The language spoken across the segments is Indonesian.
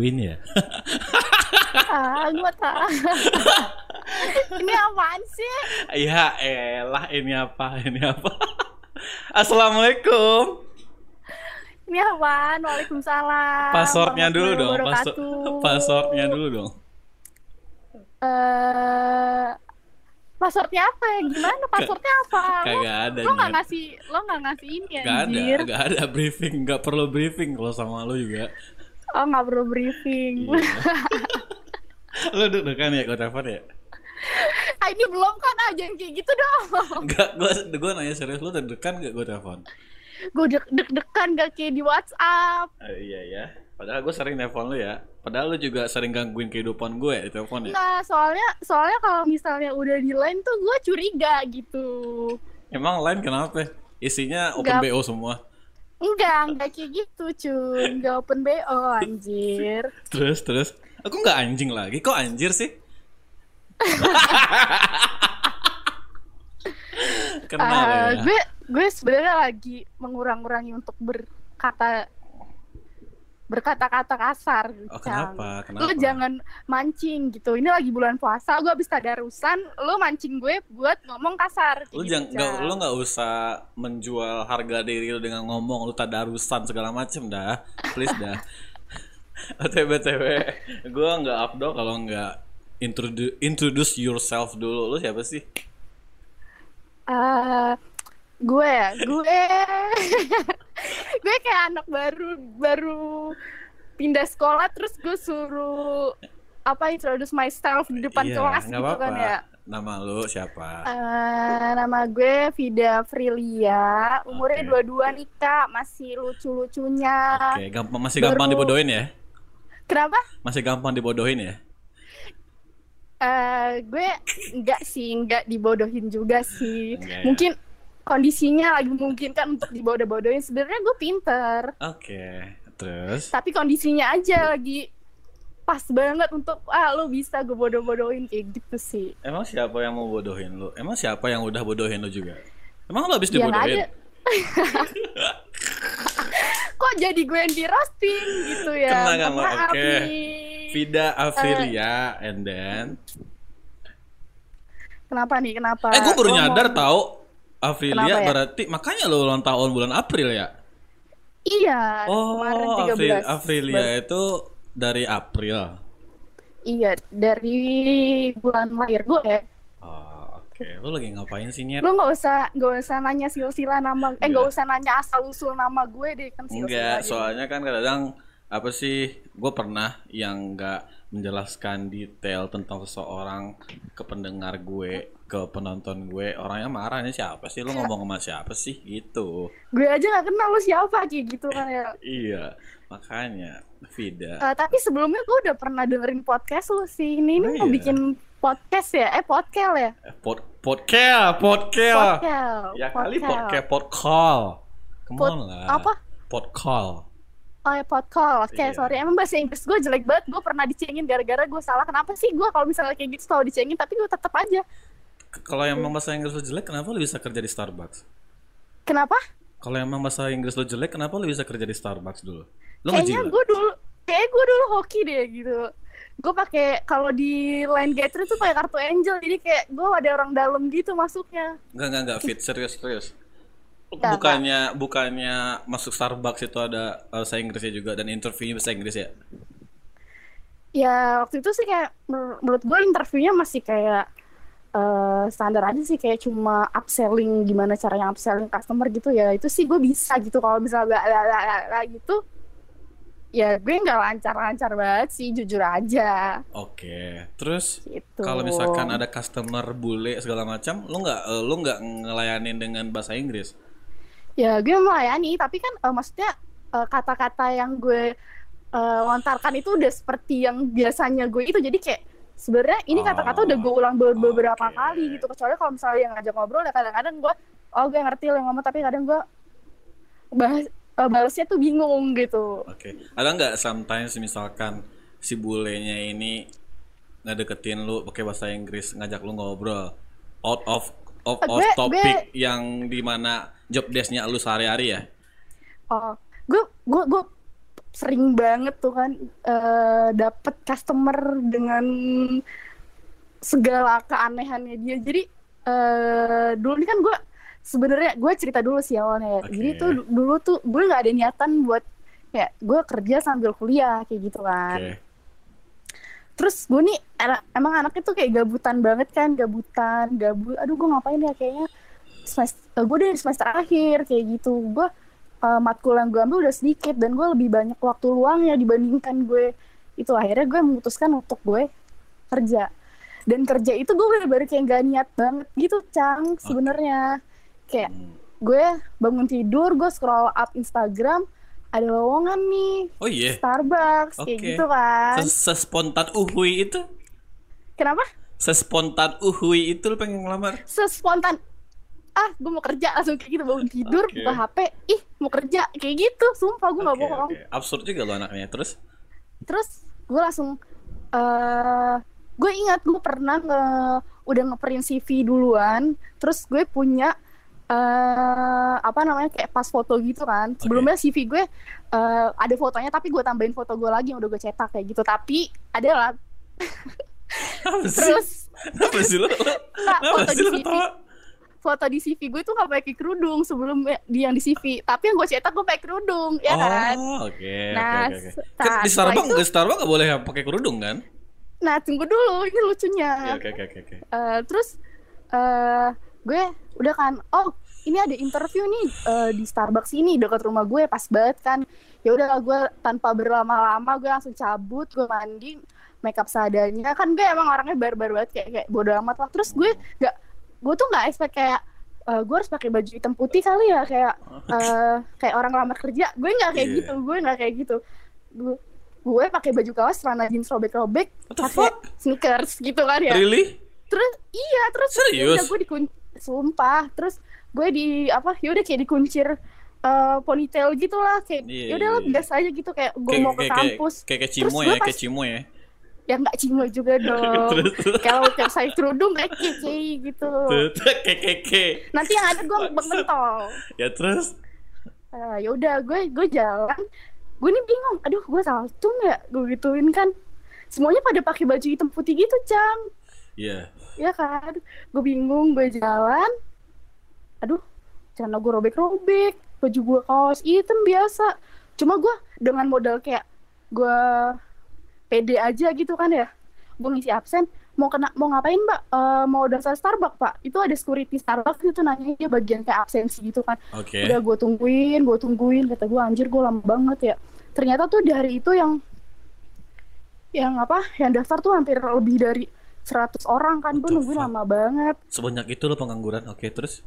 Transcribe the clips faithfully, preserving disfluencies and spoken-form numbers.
Queen ya? Ah, gua tahu. Ini apaan sih? Ya elah, ini apa? Ini apa? Assalamualaikum. Ini apaan? Waalaikumsalam. Passwordnya dulu dong. Passwordnya dulu dong. Eh, passwordnya apa ya? Gimana? Passwordnya apa? Kagak ada. Lo nggak ngasih, lo nggak ngasih ini ya? Gak ada, gak ada briefing, nggak perlu briefing kalau sama lo juga. Oh, nggak perlu briefing. Lo duduk kan ya, gue telepon ya? Ah, ini belum kan, ah jangan kayak gitu dong. Enggak, gue gue nanya serius, lo deg-degan gak gue telepon? Gue deg-degan gak kayak di WhatsApp. Uh, iya ya, padahal gue sering telepon lo ya. Padahal lo juga sering gangguin kehidupan gue ya, di telepon ya? Nah, soalnya soalnya kalau misalnya udah di line tuh gue curiga gitu. Emang line kenapa? Isinya open B O semua? Enggak, enggak kayak gitu cuy, enggak open B O anjir. Terus terus, aku nggak anjing lagi, kok anjir sih? Kenal uh, ya? Gue gue sebenarnya lagi mengurang-urangi untuk berkata berkata-kata kasar. Oh, kenapa? Kenapa? Lu jangan mancing gitu. Ini lagi bulan puasa, gue habis tadarusan, lu mancing gue buat ngomong kasar. Lu jangan, gitu, lu nggak usah menjual harga diri lu dengan ngomong lu tadarusan segala macem dah, please dah. O T B T W, gue nggak update kalau nggak introduce introduce yourself dulu. Lu siapa sih? Uh, gue, gue, gue kayak anak baru baru pindah sekolah terus gue suruh apa introduce myself di depan yeah, kelas gitu apa-apa. Kan ya. Nama lu siapa? Uh, nama gue Vida Frilia, umurnya dua puluh dua nih Kak, masih lucu-lucunya. Oke, okay, gampang masih baru... gampang dibodohin ya? Kenapa? Masih gampang dibodohin ya? Uh, gue enggak sih, enggak dibodohin juga sih. Okay, mungkin ya. Kondisinya lagi memungkinkan untuk dibodoh-bodohin. Sebenarnya gue pinter. Oke, okay, terus? Tapi kondisinya aja lagi pas banget untuk ah lo bisa gue bodoh-bodohin kayak gitu sih. Emang siapa yang mau bodohin lo? Emang siapa yang udah bodohin lo juga? Emang lo habis dibodohin? Ya, kok jadi gue yang di roasting gitu ya? Kena gak maaf nih. Vida Afilia, uh, and then kenapa nih kenapa? Eh gue baru nyadar tau Afilia ya? Berarti makanya lo ulang tahun bulan April ya? Iya. Oh, kemarin tiga belas. Afilia Ber- itu dari April. Iya dari bulan lahir gue. Ya. Oh, oke. Okay. Lo lagi ngapain sih Nyet? Lo nggak usah nggak usah nanya silsilah nama. Enggak. Eh nggak usah nanya asal usul nama gue deh kan silsilah. Enggak. Soalnya kan kadang apa sih, gue pernah yang nggak menjelaskan detail tentang seseorang ke pendengar gue, ke penonton gue, orangnya marah, ini siapa sih, lu ngomong sama siapa sih, gitu. Gue aja nggak kenal lu siapa, kayak gitu kan ya. Iya, makanya, Vida. Uh, tapi sebelumnya gue udah pernah dengerin podcast lu sih, ini, ini oh, mau iya. bikin podcast ya, eh podcast ya? Pod podcast, podcast. Ya kali podcast, podcast. Come on lah. Apa? Podcast. Oh ya podcast, oke okay, yeah. Sorry emang bahasa Inggris gue jelek banget, gue pernah dicengin gara-gara gue salah. Kenapa sih gue kalau misalnya kayak gitu selalu dicengin, tapi gue tetap aja. Kalau emang bahasa Inggris lo jelek, kenapa lo bisa kerja di Starbucks? Kenapa? Kalau emang bahasa Inggris lo jelek, kenapa lo bisa kerja di Starbucks dulu? Lo kayaknya gue dulu, kayak gue dulu hoki deh gitu. Gue pakai kalau di line gathering tuh pakai kartu Angel, jadi kayak gue ada orang dalam gitu masuknya. Enggak enggak enggak fit, serius serius. Bukannya bukannya masuk Starbucks itu ada bahasa Inggrisnya juga dan interviewnya bahasa Inggris ya? Ya waktu itu sih kayak menurut gue interviewnya masih kayak uh, standar aja sih, kayak cuma upselling, gimana caranya upselling customer gitu ya. Itu sih gue bisa gitu, kalau misalnya lagi gitu ya gue nggak lancar-lancar banget sih, jujur aja. Oke, terus gitu. Kalau misalkan ada customer bule segala macam, lo nggak lo nggak ngelayanin dengan bahasa Inggris? Ya gue melayani, tapi kan uh, maksudnya uh, kata-kata yang gue uh, lontarkan itu udah seperti yang biasanya gue itu, jadi kayak sebenarnya ini oh, kata-kata udah gue ulang ber- beberapa okay. kali gitu, kecuali kalau misalnya yang ngajak ngobrol ya kadang-kadang gue oh gue ngerti lo yang ngomong, tapi kadang gue bahas, uh, balasnya tuh bingung gitu. Oke, okay. Ada nggak sometimes misalkan si bulenya ini ngedeketin lu pakai bahasa Inggris, ngajak lu ngobrol out of Of, of gue, topik gue, yang dimana job desk-nya lu sehari-hari ya? Oh, gue, gue, gue sering banget tuh kan uh, dapet customer dengan segala keanehannya dia. Jadi uh, dulu nih kan gue sebenarnya gue cerita dulu sih awalnya. Okay. Jadi tuh dulu tuh gue nggak ada niatan buat ya gue kerja sambil kuliah kayak gitu kan. Okay. Terus gue nih emang anaknya tuh kayak gabutan banget kan, gabutan, gabut. Aduh gue ngapain ya kayaknya semester, gue dari semester akhir kayak gitu. Gue uh, matkul yang gue ambil udah sedikit dan gue lebih banyak waktu luangnya dibandingkan gue. Itu akhirnya gue memutuskan untuk gue kerja. Dan kerja itu gue bener-bener kayak gak niat banget gitu, Cang, sebenarnya. Kayak gue bangun tidur, gue scroll up Instagram, ada lowongan nih, oh, yeah. Starbucks, okay. Kayak gitu kan. Sespontan uhui itu? Kenapa? Sespontan uhui itu lo pengen ngelamar? Sespontan, ah gue mau kerja, langsung kayak gitu, bangun tidur, okay. Buka H P, ih mau kerja, kayak gitu, sumpah gue okay, gak bohong. Okay. Absurd juga lo anaknya, terus? Terus gue langsung, uh, gue ingat gue pernah nge, udah nge-print C V duluan, terus gue punya Uh, apa namanya kayak pas foto gitu kan. Sebelumnya okay. C V gue uh, ada fotonya tapi gue tambahin foto gue lagi yang udah gue cetak kayak gitu. Tapi adalah terus apa sih lo? Nah, foto di C V, foto di C V gue tuh nggak pakai kerudung sebelum di yang di C V. Tapi yang gue cetak gue pakai kerudung, ya oh, kan? Oh, oke. Okay, nah, okay, okay. Kan di Starbucks, di Starbucks nggak boleh pakai kerudung kan? Nah, tunggu dulu, ini lucunya. Oke, oke, oke. Terus. Uh, gue udah kan, oh ini ada interview nih uh, di Starbucks ini dekat rumah gue, pas banget kan. Ya udah gue tanpa berlama-lama gue langsung cabut, gue mandi, makeup seadanya. Kan gue emang orangnya barbar banget, kayak kayak bodo amat lah. Terus gue nggak, gue tuh nggak expect kayak uh, gue harus pakai baju hitam putih kali ya kayak uh, kayak orang lamar kerja. Gue nggak kayak yeah. gitu, gue nggak kayak gitu. Gue, gue pakai baju kaos, celana jeans robek-robek, pakai sneakers gitu kan ya. Really? Terus iya terus serius? Gue dikunci. Sumpah, terus gue di apa? Yaudah kayak dikuncir uh, ponytail gitulah, kayak yeah, yaudah lah yeah. biasa aja gitu kayak gue mau ke kampus. Kayak kayak cimo ya, kayak cimo ya. Ya nggak cimo juga dong. Kalau kayak saya kerudung kayak keke gitu. Keke. Nanti yang ada gue bengentol. Ya terus? Uh, yaudah gue gue jalan, gue nih bingung. Aduh gue salah tuh nggak? Gue gituin kan. Semuanya pada pakai baju hitam putih gitu, Cang. Iya. Yeah. Ya kan, gue bingung, gue jalan, aduh, celana gue robek-robek, baju gue kaos hitam biasa. Cuma gue dengan modal kayak gue pede aja gitu kan ya, gue ngisi absen. Mau kena, mau ngapain mbak? Uh, mau daftar Starbucks pak? Itu ada security Starbucks itu nanya dia bagian kayak absensi gitu kan. Okay. Udah gue tungguin, gue tungguin, kata gue anjir gue lama banget ya. Ternyata tuh di hari itu yang, yang apa? Yang daftar tuh hampir lebih dari seratus orang kan, gue nungguin lama banget. Sebanyak itu lo pengangguran, oke okay, terus?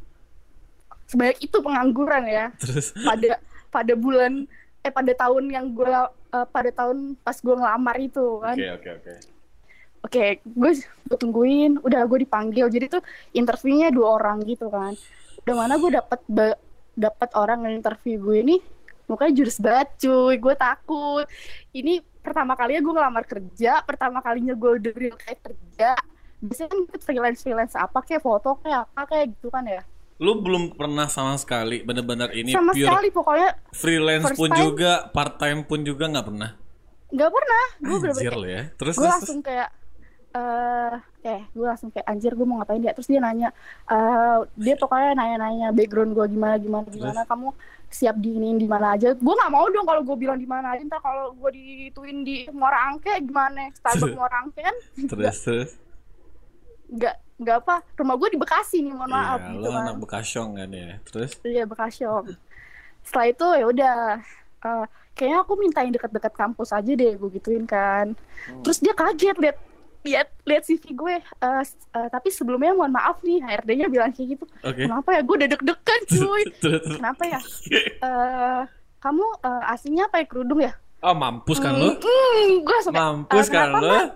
Sebanyak itu pengangguran ya. Terus? Pada pada bulan, eh pada tahun yang gue, uh, pada tahun pas gue ngelamar itu kan. Oke okay, oke okay, oke. Okay. Oke, okay, gue, gue tungguin, udah gue dipanggil. Jadi tuh interviewnya dua orang gitu kan. Udah mana gue dapat dapat orang yang interview gue ini, mukanya jurus banget cuy, gue takut. Ini pertama kalinya gue ngelamar kerja, pertama kalinya gue udah real kayak kerja. Biasanya kan freelance-freelance apa kayak foto kayak apa kayak gitu kan ya. Lu belum pernah sama sekali bener-bener ini sama pure sekali, pokoknya freelance pun time, juga, part time pun juga gak pernah? Gak pernah, gue bener-bener ya. Terus, gue terus, langsung terus. kayak uh, eh gue langsung kayak anjir gue mau ngapain dia. Terus dia nanya, uh, dia pokoknya nanya-nanya background gue gimana-gimana-gimana, kamu siap diinin di mana aja. Gue nggak mau dong kalau gue bilang di mana aja, entar kalau gue dituin di Morangke gimana, Starbucks Morangke kan. Terus terus nggak nggak apa, rumah gue di Bekasi nih, mohon maaf ya, gitu lo kan. Anak Bekasyong kan ya. Terus iya Bekasyong. Setelah itu ya udah uh, kayaknya aku minta yang dekat-dekat kampus aja deh, gue gituin kan. hmm. Terus dia kaget lihat lihat lihat C V gue, uh, uh, tapi sebelumnya mohon maaf nih H R D-nya bilang kayak gitu. Okay. Kenapa ya, gue udah deg-degan cuy. Kenapa ya, uh, kamu uh, aslinya pakai kerudung ya? Oh mampus kan lo. Mm-hmm. Gue sampai mampus uh, kan lo. Mbak?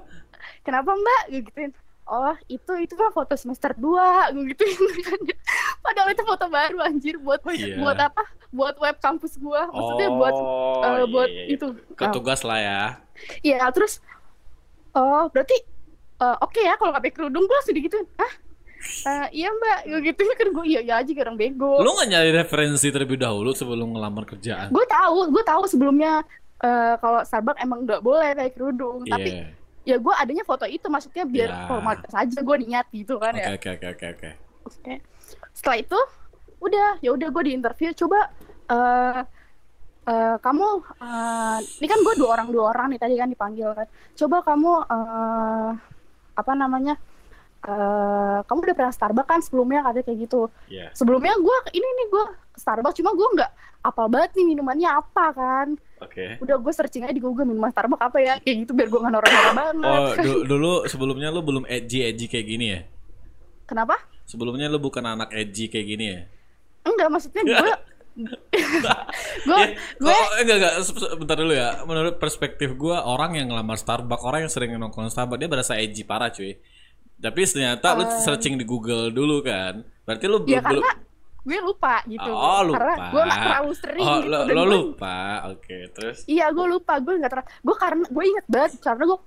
Kenapa mbak? Gue gituin. Oh itu itu kan foto semester dua, gue gituin. Padahal itu foto baru anjir, buat oh, yeah. buat apa? Buat web kampus gue, maksudnya oh, buat uh, yeah, buat yeah, yeah. itu. Ketugas lah ya. Iya yeah, terus. Oh berarti. Uh, Oke okay ya, kalau nggak pakai kerudung gue langsung digituin. Hah? Uh, iya mbak, gue gituin kan gue iya iya aja orang bego. Lu nggak nyari referensi terlebih dahulu sebelum ngelamar kerjaan? Gue tahu, gue tahu sebelumnya uh, kalau Starbucks emang nggak boleh pakai kerudung, yeah. Tapi ya gue adanya foto itu, maksudnya biar yeah. formalitas aja gue niat gitu kan, okay, ya. Oke oke oke oke. Oke. Setelah itu udah, ya udah gue di interview coba. Uh, Uh, kamu, uh, ini kan gue dua orang dua orang nih tadi kan dipanggil kan. Coba kamu uh, apa namanya? Uh, kamu udah pernah Starbucks kan sebelumnya, katanya kayak gitu. Yeah. Sebelumnya gue ini nih gue Starbucks, cuma gue nggak apal banget nih minumannya apa kan. Oke. Okay. Udah gue searching aja di Google minuman Starbucks apa ya, kayak gitu biar gue nggak norak-norak banget. Oh, du- dulu sebelumnya lu belum edgy edgy kayak gini ya? Kenapa? Sebelumnya lu bukan anak edgy kayak gini ya? Enggak, maksudnya gue. gue gue ya, enggak enggak bentar dulu ya. Menurut perspektif gue, orang yang ngelamar Starbucks, orang yang sering nongkrong Starbucks, dia berasa edgy parah cuy. Tapi ternyata um, lu searching di Google dulu kan, berarti lu belum ya, karena belum... gue lupa gitu. Oh, lupa. Karena gue nggak terlalu sering. Oh, gitu. Lo, lo lupa, oke okay, terus. Iya, gue lupa, gue nggak terlalu. Gue karena gue inget banget karena gue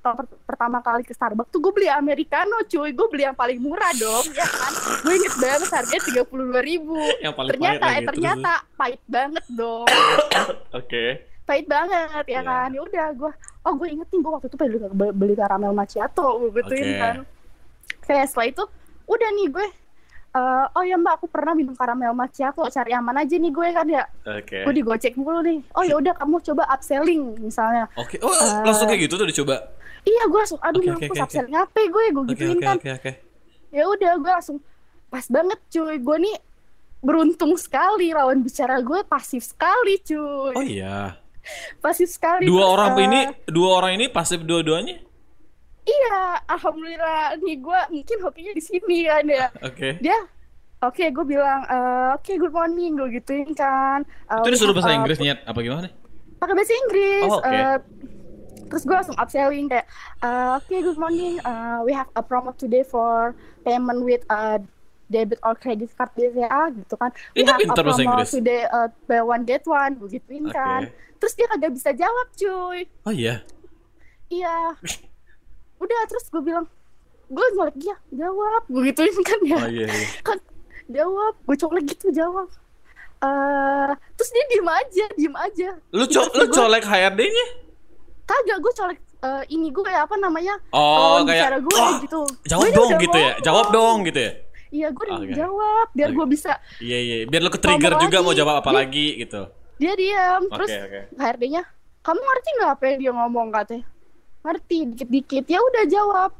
pertama kali ke Starbucks tuh gue beli Americano cuy, gue beli yang paling murah dong, ya kan? Gue inget banget harganya tiga puluh dua ribu. Ternyata, eh, ternyata pahit banget dong. Oke. Okay. Pahit banget ya yeah. kan? Ya udah gue, oh gue inget nih gue waktu itu beli beli Caramel Macchiato, gue gituin okay. kan. Kayak setelah itu, udah nih gue. Uh, oh ya mbak, aku pernah minum Caramel Macchiato, cari aman aja nih gue kan ya. Oke. Okay. Gue digocek mulu nih. Oh ya udah, kamu coba upselling misalnya. Oke. Okay. Oh uh, langsung kayak gitu tuh dicoba. Iya, gue langsung aduh okay, mampus okay, upselling okay. apa gue gue okay, gituin okay, kan. Oke okay, oke okay. Ya udah, gue langsung pas banget cuy. Gue nih beruntung sekali, lawan bicara gue pasif sekali cuy. Oh iya. Pasif sekali. Dua terus, orang uh, ini, dua orang ini pasif dua-duanya. Iya, alhamdulillah nih gue mungkin hokinya di sini kan ya. Oke. Okay. Dia, oke okay, gue bilang, uh, oke okay, good morning, gue gituin kan. Uh, Itu disuruh bahasa uh, Inggris nyet apa gimana? Pakai bahasa Inggris. Oh, okay. uh, terus gue langsung upselling kayak, uh, oke okay, good morning, uh, we have a promo today for payment with uh, debit or credit card B C A gitu kan. We Itu have a promo today uh, buy one get one, gue gituin okay. kan. Terus dia kagak bisa jawab cuy. Oh iya. Iya. Udah terus gue bilang, gue colek dia, jawab, gue gituin kan ya, oh, iya, iya. kan jawab, gue colek gitu jawab, uh, terus dia diem aja, diem aja. Lu, co- lu gua, colek H R D-nya? Kagak, gue colek uh, ini gue apa namanya, oh, kayak, bicara gue oh, gitu. Jawab gua dong gitu ya, jawab dong gitu ya. Iya gue udah okay. jawab, biar okay. gue bisa. Iya iya, biar lu ke-trigger juga lagi. Mau jawab apa dia, lagi gitu. Dia diam, terus okay, okay. H R D-nya, kamu ngerti nggak apa yang dia ngomong katanya? Ngerti dikit-dikit, ya udah jawab.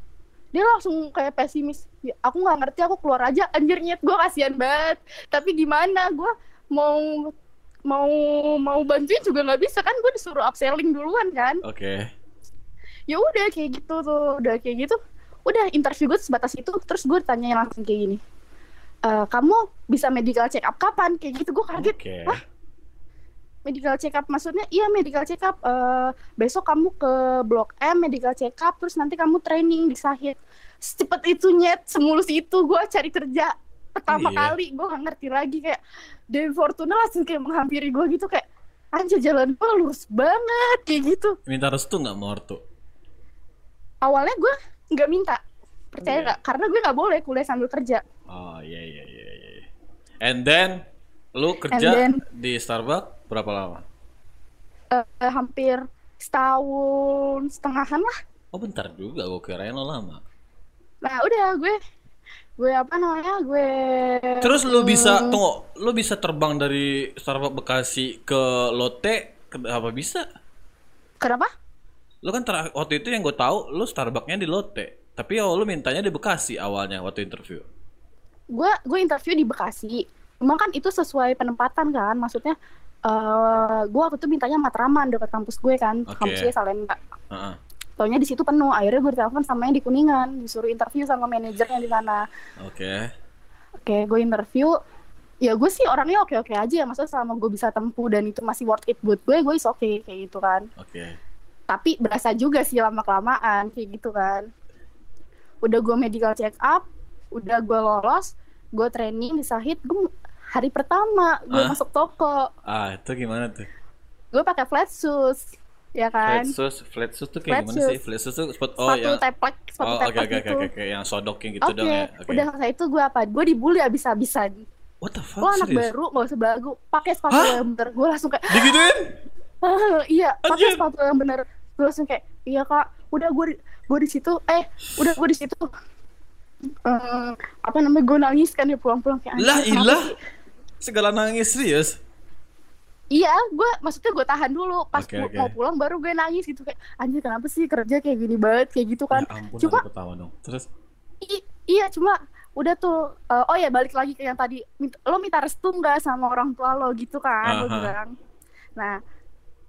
Dia langsung kayak pesimis, ya, aku nggak ngerti, aku keluar aja. Anjir nyet, gue kasihan banget. Tapi gimana, gue mau mau mau bantuin juga nggak bisa kan, gue disuruh upselling duluan kan. Oke. Okay. Ya udah kayak gitu tuh, udah kayak gitu. Udah interview gue sebatas itu, terus gue ditanyain langsung kayak gini. E, kamu bisa medical check up kapan? Kayak gitu gue kaget. Okay. Hah? Medical check up maksudnya? Iya medical check up, uh, besok kamu ke Blok M medical check up, terus nanti kamu training di Sahid. Secepat itu nyet, semulus itu gue cari kerja pertama iya. kali, gue nggak ngerti lagi kayak Dewi Fortuna langsung kayak menghampiri gue gitu kayak anjir jalan gue lurus banget kayak gitu. Minta restu nggak mau ortu? Awalnya gue nggak minta, percaya nggak? Yeah. Karena gue nggak boleh kuliah sambil kerja. Oh iya iya iya iya. And then lu kerja then, di Starbucks? Berapa lama? Uh, hampir setahun setengahan lah. Oh bentar juga, gue kirain lo lama. Nah udah gue, gue apa namanya gue. Terus lo bisa, hmm. tunggu, lo bisa terbang dari Starbucks Bekasi ke Lotte, ke, apa bisa? Kenapa? Lo kan ter- waktu itu yang gue tahu, lo Starbucks-nya di Lotte, tapi oh, lo mintanya di Bekasi awalnya waktu interview. Gue, gue interview di Bekasi, emang kan itu sesuai penempatan kan, maksudnya. Uh, gue waktu itu mintanya Matraman dekat kampus gue kan, okay. kampusnya Salemba. Uh-uh. Taunya di situ penuh, akhirnya gue ditelepon sama yang di Kuningan, disuruh interview sama manajernya di sana. Oke. Okay. Oke, okay, gue interview. Ya gue sih orangnya oke oke aja, maksudnya selama gue bisa tempuh dan itu masih worth it buat gue, gue is oke okay, kayak gitu kan. Oke. Okay. Tapi berasa juga sih lama kelamaan kayak gitu kan. Udah gue medical check up, udah gue lolos, gue training di Sahid, gue hari pertama gue ah? masuk toko. Ah, itu gimana tuh? Gue pakai flat shoes, ya kan? Flat shoes, flat shoes tuh kayak flat gimana shoes. sih? Flat shoes tuh spot, oh, sepatu yang... teplek, sepatu oh, teplek okay, gitu. Oke, oke, oke, yang sodokin gitu okay. dong ya. Oke. Okay. Udah selesai itu gue apa? Gue dibully abis-abisan. What the fuck? Lo anak serius? Baru, enggak usah belagu. Pakai sepatu yang bentar. Gue langsung kayak digituin? ah, iya pakai sepatu yang benar. Terus kayak iya kak, udah gue gue di situ, eh udah gue di situ, uh, apa namanya gue nangis kan dia pulang-pulang kayak lah ilah segala nangis serius. Iya, gue maksudnya gue tahan dulu pas okay, okay. mau pulang baru gue nangis gitu kayak anjir kenapa sih kerja kayak gini banget kayak gitu kan. Ya ampun, cuma ketawa dong. Terus i- iya cuma udah tuh uh, oh ya balik lagi ke yang tadi minta, lo minta restu nggak sama orang tua lo gitu kan uh-huh. lo bilang. Nah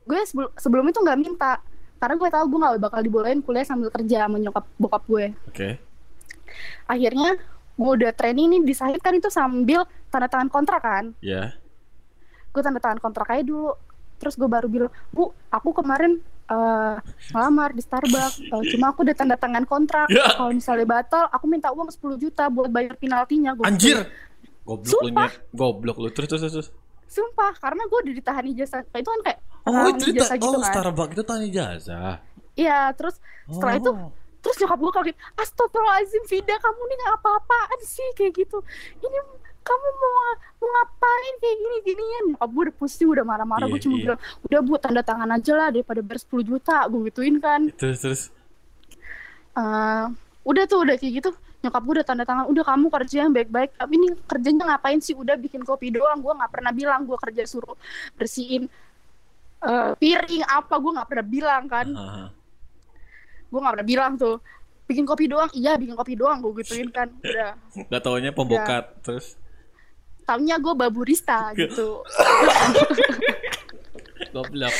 gue sebelum sebelum itu nggak minta karena gue tahu gue nggak bakal dibolehin kuliah sambil kerja menyokap bokap gue. Oke. Okay. Akhirnya gue udah training nih di Sahid kan itu sambil tanda tangan kontrak kan. Iya. Yeah. Gue tanda tangan kontrak aja dulu. Terus gue baru bilang, Bu, aku kemarin uh, ngelamar di Starbucks uh, cuma aku udah tanda tangan kontrak yeah. Kalau misalnya batal, aku minta uang sepuluh juta buat bayar penaltinya. Gua anjir! Goblok lu nyet, goblok lu, terus terus terus sumpah, karena gue udah ditahan ijazah. Itu kan kayak oh, itu ijazah ta- gitu oh, kan Starbucks itu tahan ijazah. Iya, terus setelah oh. itu terus nyokap gue kaget, Astagfirullahaladzim Vida, kamu nih gak apa-apaan sih, kayak gitu. Ini kamu mau, mau ngapain kayak gini-ginian. Nyokap gue udah pusing, udah marah-marah. yeah, Gue cuma yeah. bilang, udah Bu, tanda tangan aja lah daripada ber sepuluh juta, gue gituin kan. Terus-terus uh, udah tuh, udah kayak gitu. Nyokap gue udah tanda tangan, udah kamu kerja yang baik-baik. Ini kerjanya ngapain sih, udah bikin kopi doang. Gue gak pernah bilang, gue kerja suruh bersihin uh, piring apa, gue gak pernah bilang kan. uh-huh. Gue gak pernah bilang tuh. Bikin kopi doang, iya bikin kopi doang, gue gituin kan. Udah gak taunya pembokat ya. Terus taunya gue baburista gitu. Goblok.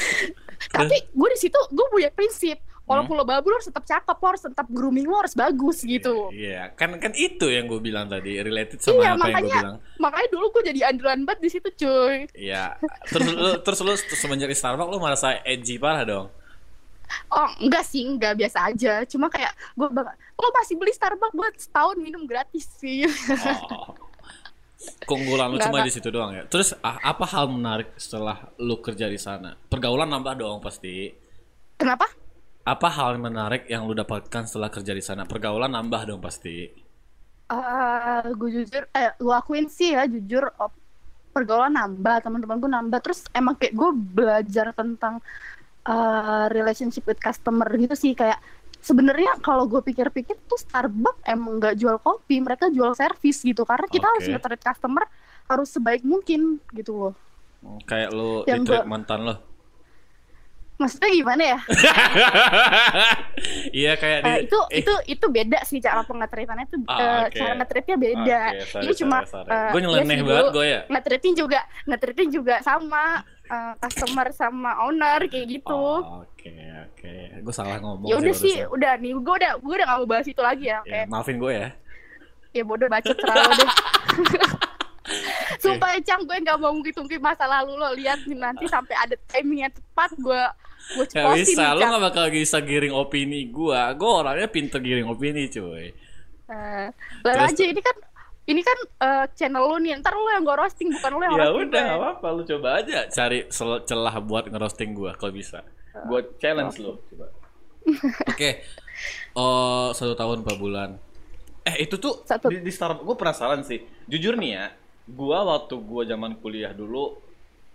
Tapi gue di situ gue punya prinsip, walaupun hmm? lo babur harus tetap cakep, lo harus tetap grooming lo harus bagus gitu. Iya, yeah, kan kan itu yang gue bilang tadi, related sama yeah, apa makanya, yang gue bilang. Makanya dulu gue jadi andalan banget di situ, cuy. Iya. Yeah. Terus lu terus lu semenjak di Starbucks lu merasa edgy parah dong. Oh enggak sih, enggak, biasa aja. Cuma kayak gue bang, lo masih beli Starbucks buat setahun minum gratis sih. Oh. Keunggulan lu gak, cuma gak. Di situ doang ya. Terus apa hal menarik setelah lu kerja di sana? Pergaulan nambah dong pasti. Kenapa? Apa hal menarik yang lu dapatkan setelah kerja di sana? Pergaulan nambah dong pasti. Uh, gue jujur, eh, gue akuin sih ya jujur, pergaulan nambah, teman-teman gue nambah. Terus emang kayak gue belajar tentang uh, relationship with customer gitu sih kayak. Sebenarnya kalau gue pikir-pikir tuh Starbucks emang nggak jual kopi, mereka jual service gitu. Karena kita okay. harus nge-treat customer harus sebaik mungkin gitu loh. Kayak lo di-treat gua... mantan lo. Maksudnya gimana ya? Iya kayak di... uh, itu eh. itu itu beda sih cara pengetreatannya tuh, ah, okay. cara ngetreatnya beda. Okay, sorry, ini cuma uh, gue nyeleneh yes, banget gue ya. Ngetreatin juga, ngetreatin juga sama. Uh, customer sama owner kayak gitu. Oh, oke okay, oke, okay. Gue salah ngomong. Ya udah sih, harusnya. Udah nih, gue udah gue udah nggak mau bahas itu lagi ya. Yeah, kayak... Maafin gue ya. Ya bodoh bacot terlalu deh. Sumpah Cang, gue nggak mau ngungkit-ngungkit masa lalu lo. Lihat nih nanti sampai ada timingnya tepat gue gue ceposin. Gak bisa, nih, lo nggak bakal bisa giring opini gue. Gue orangnya pinter giring opini cuy. Uh, Lalu aja ini kan. Ini kan uh, channel lu nih, ntar lu yang gue roasting, bukan lu yang roasting. Ya udah, gak apa-apa, lu coba aja cari sel- celah buat ngerosting gue, kalau bisa. Gue challenge lu, coba. Oke, okay. Oh, satu tahun empat bulan. Eh, itu tuh satu. di, di Starbucks, gue penasaran sih. Jujur nih ya, gue waktu gue zaman kuliah dulu,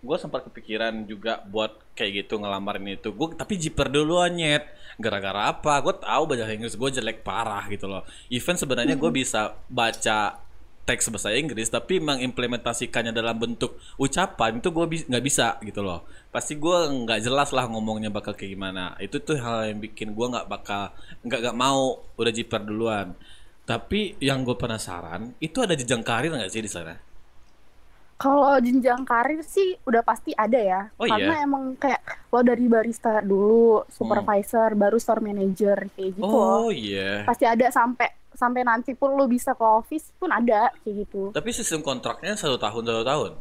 gue sempat kepikiran juga buat kayak gitu ngelamar ini itu. Gue tapi jiper duluan nyet. Gara-gara apa? Gue tahu bahasa Inggris gue jelek parah gitu loh. Even sebenarnya gue bisa baca teks bahasa Inggris tapi mengimplementasikannya dalam bentuk ucapan itu gue bi- gak bisa gitu loh. Pasti gue gak jelas lah ngomongnya bakal kayak gimana. Itu tuh hal yang bikin gue gak bakal Gak, gak mau udah jiper duluan. Tapi yang gue penasaran, itu ada jenjang karir gak sih di sana? Kalau jenjang karir sih udah pasti ada ya. Oh, karena iya? Emang kayak lo dari barista dulu, supervisor, hmm. baru store manager kayak gitu. Oh iya yeah. Pasti ada sampai sampai nanti pun lo bisa ke office pun ada kayak gitu. Tapi sistem kontraknya satu tahun dua tahun.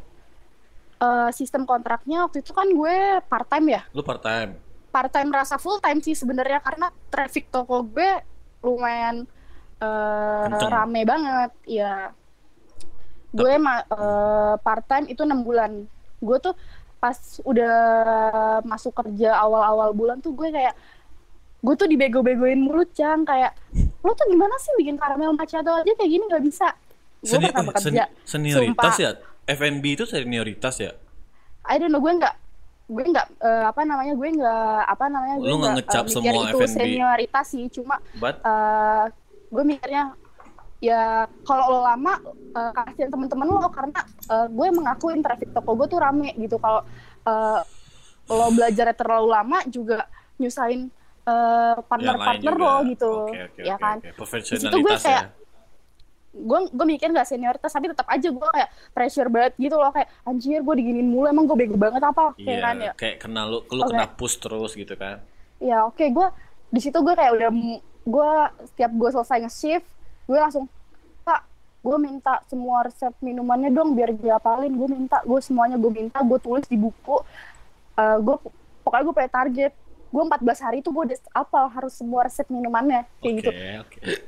Uh, sistem kontraknya waktu itu kan gue part time ya. Lo part time. Part time rasa full time sih sebenarnya karena traffic toko gue lumayan uh, rame banget ya. Tep. Gue ma- uh, part time itu enam bulan. Gue tuh pas udah masuk kerja awal-awal bulan tuh gue kayak gue tuh dibego-begoin mulu Cang kayak lo tuh gimana sih bikin caramel macchiato aja kayak gini nggak bisa. Gue Seni- pertama kerja sen- senioritas sumpah. Ya F and B itu senioritas ya I don't know gue nggak gue nggak uh, apa namanya gue nggak apa namanya gue nggak ngecap uh, semua itu F and B senioritas sih, cuma But... uh, gue mikirnya ya kalau lo lama uh, kasihan temen-temen lo, karena uh, gue mengakuin traffic toko gue tuh rame gitu. Kalau uh, lo belajarnya terlalu lama juga nyusahin uh, partner-partner lo gitu, okay, okay, ya okay, kan. Okay. Profesionalitas itu gue kayak ya? gue gue mikir nggak senioritas, tapi tetap aja gue kayak pressure banget gitu loh, kayak anjir gue diginiin mulu, emang gue bego banget apa, yeah, kayak kan ya. Kayak kena lo, lo okay. kena push terus gitu kan. Ya oke okay. gue di situ gue kayak udah gue setiap gue selesai nge-shift gue langsung, Pak, gue minta semua resep minumannya dong biar dihafalin. Gue minta, gue semuanya gue minta, gue tulis di buku. Uh, gue pokoknya gue punya target. Gue empat belas hari itu gue udah hafal harus semua resep minumannya kayak okay, gitu. Okay.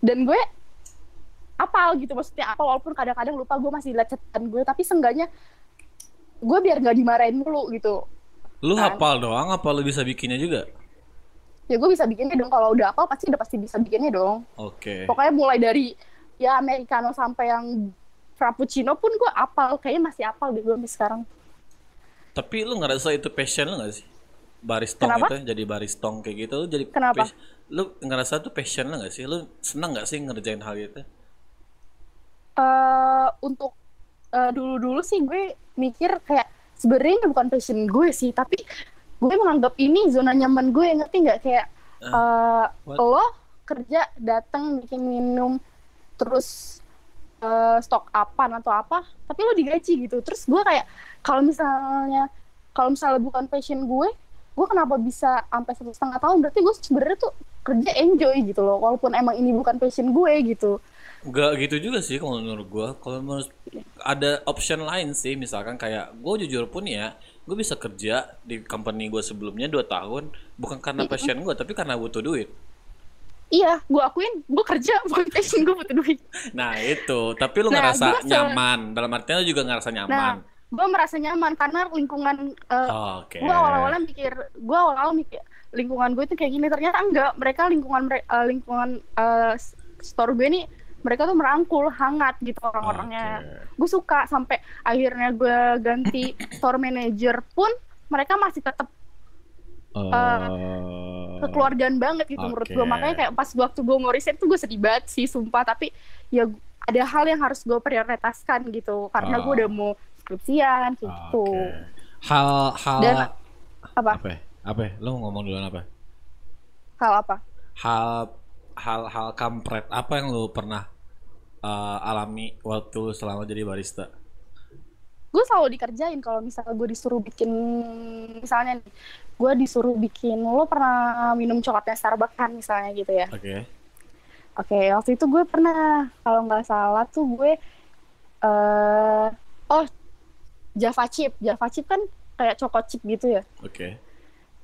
Dan gue hafal gitu, maksudnya hafal walaupun kadang-kadang lupa, gue masih lihat catatan gue, tapi seenggaknya gue biar nggak dimarahin mulu gitu. Lu kan hafal doang? Apa lu bisa bikinnya juga? Ya gue bisa bikinnya dong, kalau udah apa pasti udah pasti bisa bikinnya dong. Oke. Okay. Pokoknya mulai dari ya Americano sampai yang Frappuccino pun gue apal, kayaknya masih apal deh gue sampai sekarang. Tapi lu ngerasa itu passion lu gak sih? Baristong itu, jadi baristong kayak gitu lu jadi. Kenapa? Pas- lu ngerasa itu passion lu gak sih? Lu senang gak sih ngerjain hal itu? Uh, untuk uh, dulu-dulu sih gue mikir kayak sebenarnya bukan passion gue sih, tapi gue menganggap ini zona nyaman gue, ngerti nggak? Kayak uh, uh, lo kerja datang bikin minum terus uh, stok apaan atau apa, tapi lo digaji gitu. Terus gue kayak kalau misalnya kalau misalnya bukan passion gue, gue kenapa bisa sampai satu setengah tahun? Berarti gue sebenarnya tuh kerja enjoy gitu loh, walaupun emang ini bukan passion gue gitu. Gak gitu juga sih kalau menurut gue. Kalau menurut ada option lain sih, misalkan kayak gue jujur pun ya, gue bisa kerja di company gue sebelumnya dua tahun bukan karena passion gue, tapi karena butuh duit. Iya, gue akuin, gue kerja bukan passion gue, butuh duit. Nah itu, tapi lu nah, ngerasa nyaman, se- dalam artinya lu juga ngerasa nyaman. Nah, gue merasa nyaman karena lingkungan, uh, oh, okay. gue awal-awalnya mikir, gue awal-awal mikir lingkungan gue itu kayak gini, ternyata enggak, mereka lingkungan uh, lingkungan uh, store gue nih, mereka tuh merangkul, hangat gitu orang-orangnya. Okay. Gue suka sampai akhirnya gue ganti store manager pun mereka masih tetap uh, uh, kekeluargaan banget gitu okay. menurut gue. Makanya kayak pas waktu gue ngeriset tuh gue sedih banget sih, sumpah. Tapi ya ada hal yang harus gue prioritaskan gitu, karena uh, gue udah mau skripsian gitu. Okay. Hal-hal dan apa? Apa? Apa? Lo ngomong duluan apa? Hal apa? Hal hal-hal kampret apa yang lo pernah Uh, alami waktu selama jadi barista? Gue selalu dikerjain. Kalau misalnya gue disuruh bikin, misalnya nih, gue disuruh bikin, lo pernah minum coklatnya Starbucks kan misalnya gitu ya. Oke. Okay. Oke, okay, waktu itu gue pernah, kalau nggak salah tuh gue uh, oh Java Chip, Java Chip kan kayak coklat chip gitu ya. Oke. Okay.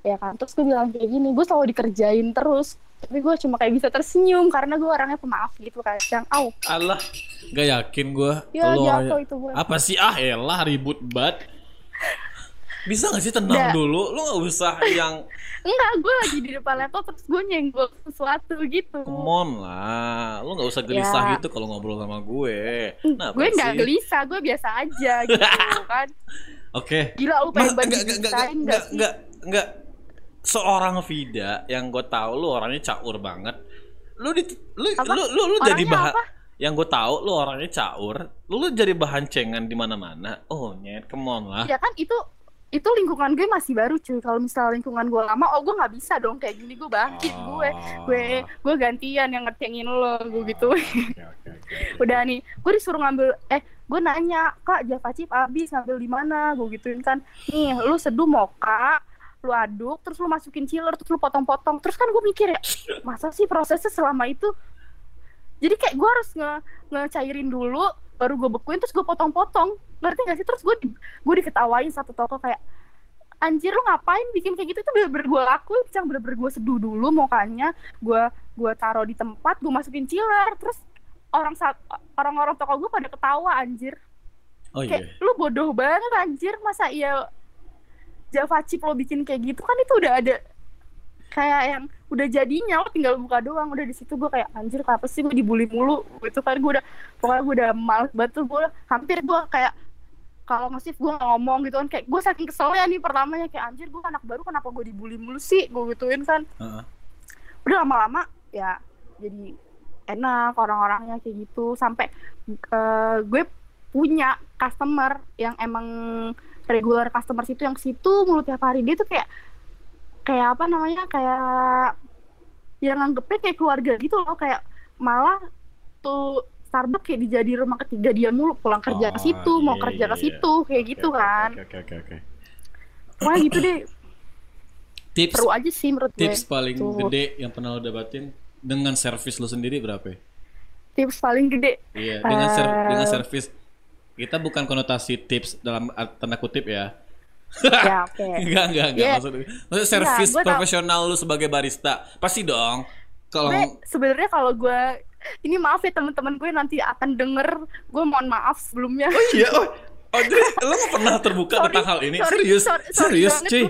Ya kan, terus gue bilang kayak gini, gue selalu dikerjain terus. Tapi gue cuma kayak bisa tersenyum karena gue orangnya pemaaf gitu kadang. Au. Allah, gak yakin gue. Ya, jatuh itu gue. Apa sih? Ah, elah ribut banget. Bisa gak sih tenang da. dulu? Lu gak usah yang enggak, gue lagi di depan laptop terus gue nyenggol sesuatu gitu. Come on lah, lu gak usah gelisah ya gitu kalau ngobrol sama gue. Nah, gue gak sih gelisah, gue biasa aja gitu kan. Oke. Okay. Gila, lu pengen banget diceritain gak sih? Enggak, enggak. Seorang Vida yang gue tahu lu orangnya caur banget. Lu di, lu, lu lu lu jadi bahan apa? Yang gue tahu lu orangnya caur. Lu lu jadi bahan cengan di mana-mana. Oh, nyet, come on lah. Ya kan itu itu lingkungan gue masih baru cuy. Kalau misal lingkungan gue lama, oh gue enggak bisa dong kayak gini, gue bangkit oh. gue. Gue gue gantian yang ngercengin lo gue oh, gitu. Okay, okay, okay. Udah nih, gue disuruh ngambil eh gue nanya, "Kak, Java Chip habis, ngambil di mana?" Gue gituin kan. "Nih, lu seduh mocha, lu aduk, terus lu masukin chiller, terus lu potong-potong." Terus kan gue mikir ya, masa sih prosesnya selama itu? Jadi kayak gue harus nge- ngecairin dulu, baru gue bekuin, terus gue potong-potong. Ngerti gak sih? Terus gue di- gue diketawain satu toko kayak, anjir lu ngapain bikin kayak gitu? Itu bener-bener gue lakuin, cang bener-bener gue seduh dulu mukanya, gue gue taruh di tempat, gue masukin chiller, terus orang sa- orang-orang toko gue pada ketawa anjir. Oh, kayak yeah. lu bodoh banget anjir, masa iya Java Chip lo bikin kayak gitu kan, itu udah ada kayak yang udah jadinya, lo tinggal buka doang. Udah di situ gue kayak anjir kenapa sih gue dibully mulu gitu kan. Gue udah pokoknya gue udah males banget tuh, gue hampir gue kayak kalau nge-shift gue ngomong gitu kan, kayak gue saking keselnya nih pertamanya, kayak anjir gue anak baru kenapa gue dibully mulu sih, gue gituin kan. Uh-huh. Udah lama-lama ya jadi enak orang-orangnya kayak gitu, sampai uh, gue punya customer yang emang regular customer situ, yang situ mulu tiap hari. Dia tuh kayak kayak apa namanya, kayak yang nganggepnya kayak keluarga gitu loh, kayak malah tuh Starbucks kayak dijadi rumah ketiga dia mulu, pulang kerja oh, ke situ, iya, mau kerja iya, ke situ, kayak okay, gitu okay, kan. Oke oke oke. Wah gitu deh. Tips seru aja sih menurut tips gue. Tips paling tuh gede yang pernah lo dapatin dengan servis lo sendiri berapa? Tips paling gede. Iya, dengan ser uh, dengan servis. Kita bukan konotasi tips dalam tanda kutip ya. Ya, oke. Okay. Enggak, enggak, enggak yeah. maksudnya. Maksud servis ya, profesional tahu. Lu sebagai barista. Pasti dong. Kalau sebenarnya kalau gue ini maaf ya teman-teman gue nanti akan denger, gue mohon maaf sebelumnya. Oh iya. Oh, oh jadi lu gak pernah terbuka sorry, tentang hal ini. Sorry, serius. Sorry, serius, cuy.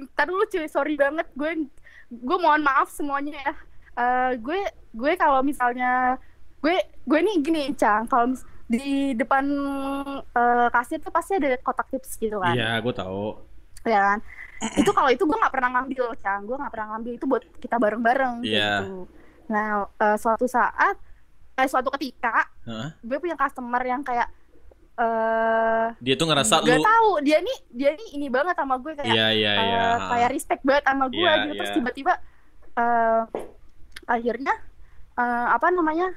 Entar dulu cuy, sorry banget gue gue mohon maaf semuanya ya. Uh, gue gue kalau misalnya gue gue nih gini, Cang. Kalau di depan uh, kasir tuh pasti ada kotak tips gitu kan. Iya, gue tahu. Iya kan. Itu kalau itu gue nggak pernah ngambil, Cang. Gue nggak pernah ngambil, itu buat kita bareng-bareng yeah. gitu. Nah, uh, suatu saat, eh, suatu ketika, huh? gue punya customer yang kayak uh, dia tuh ngerasa lu. Gak tahu, dia nih dia nih ini banget sama gue kayak yeah, yeah, uh, yeah. kayak respect banget sama gue yeah, gitu. Terus yeah. tiba-tiba uh, akhirnya uh, apa namanya?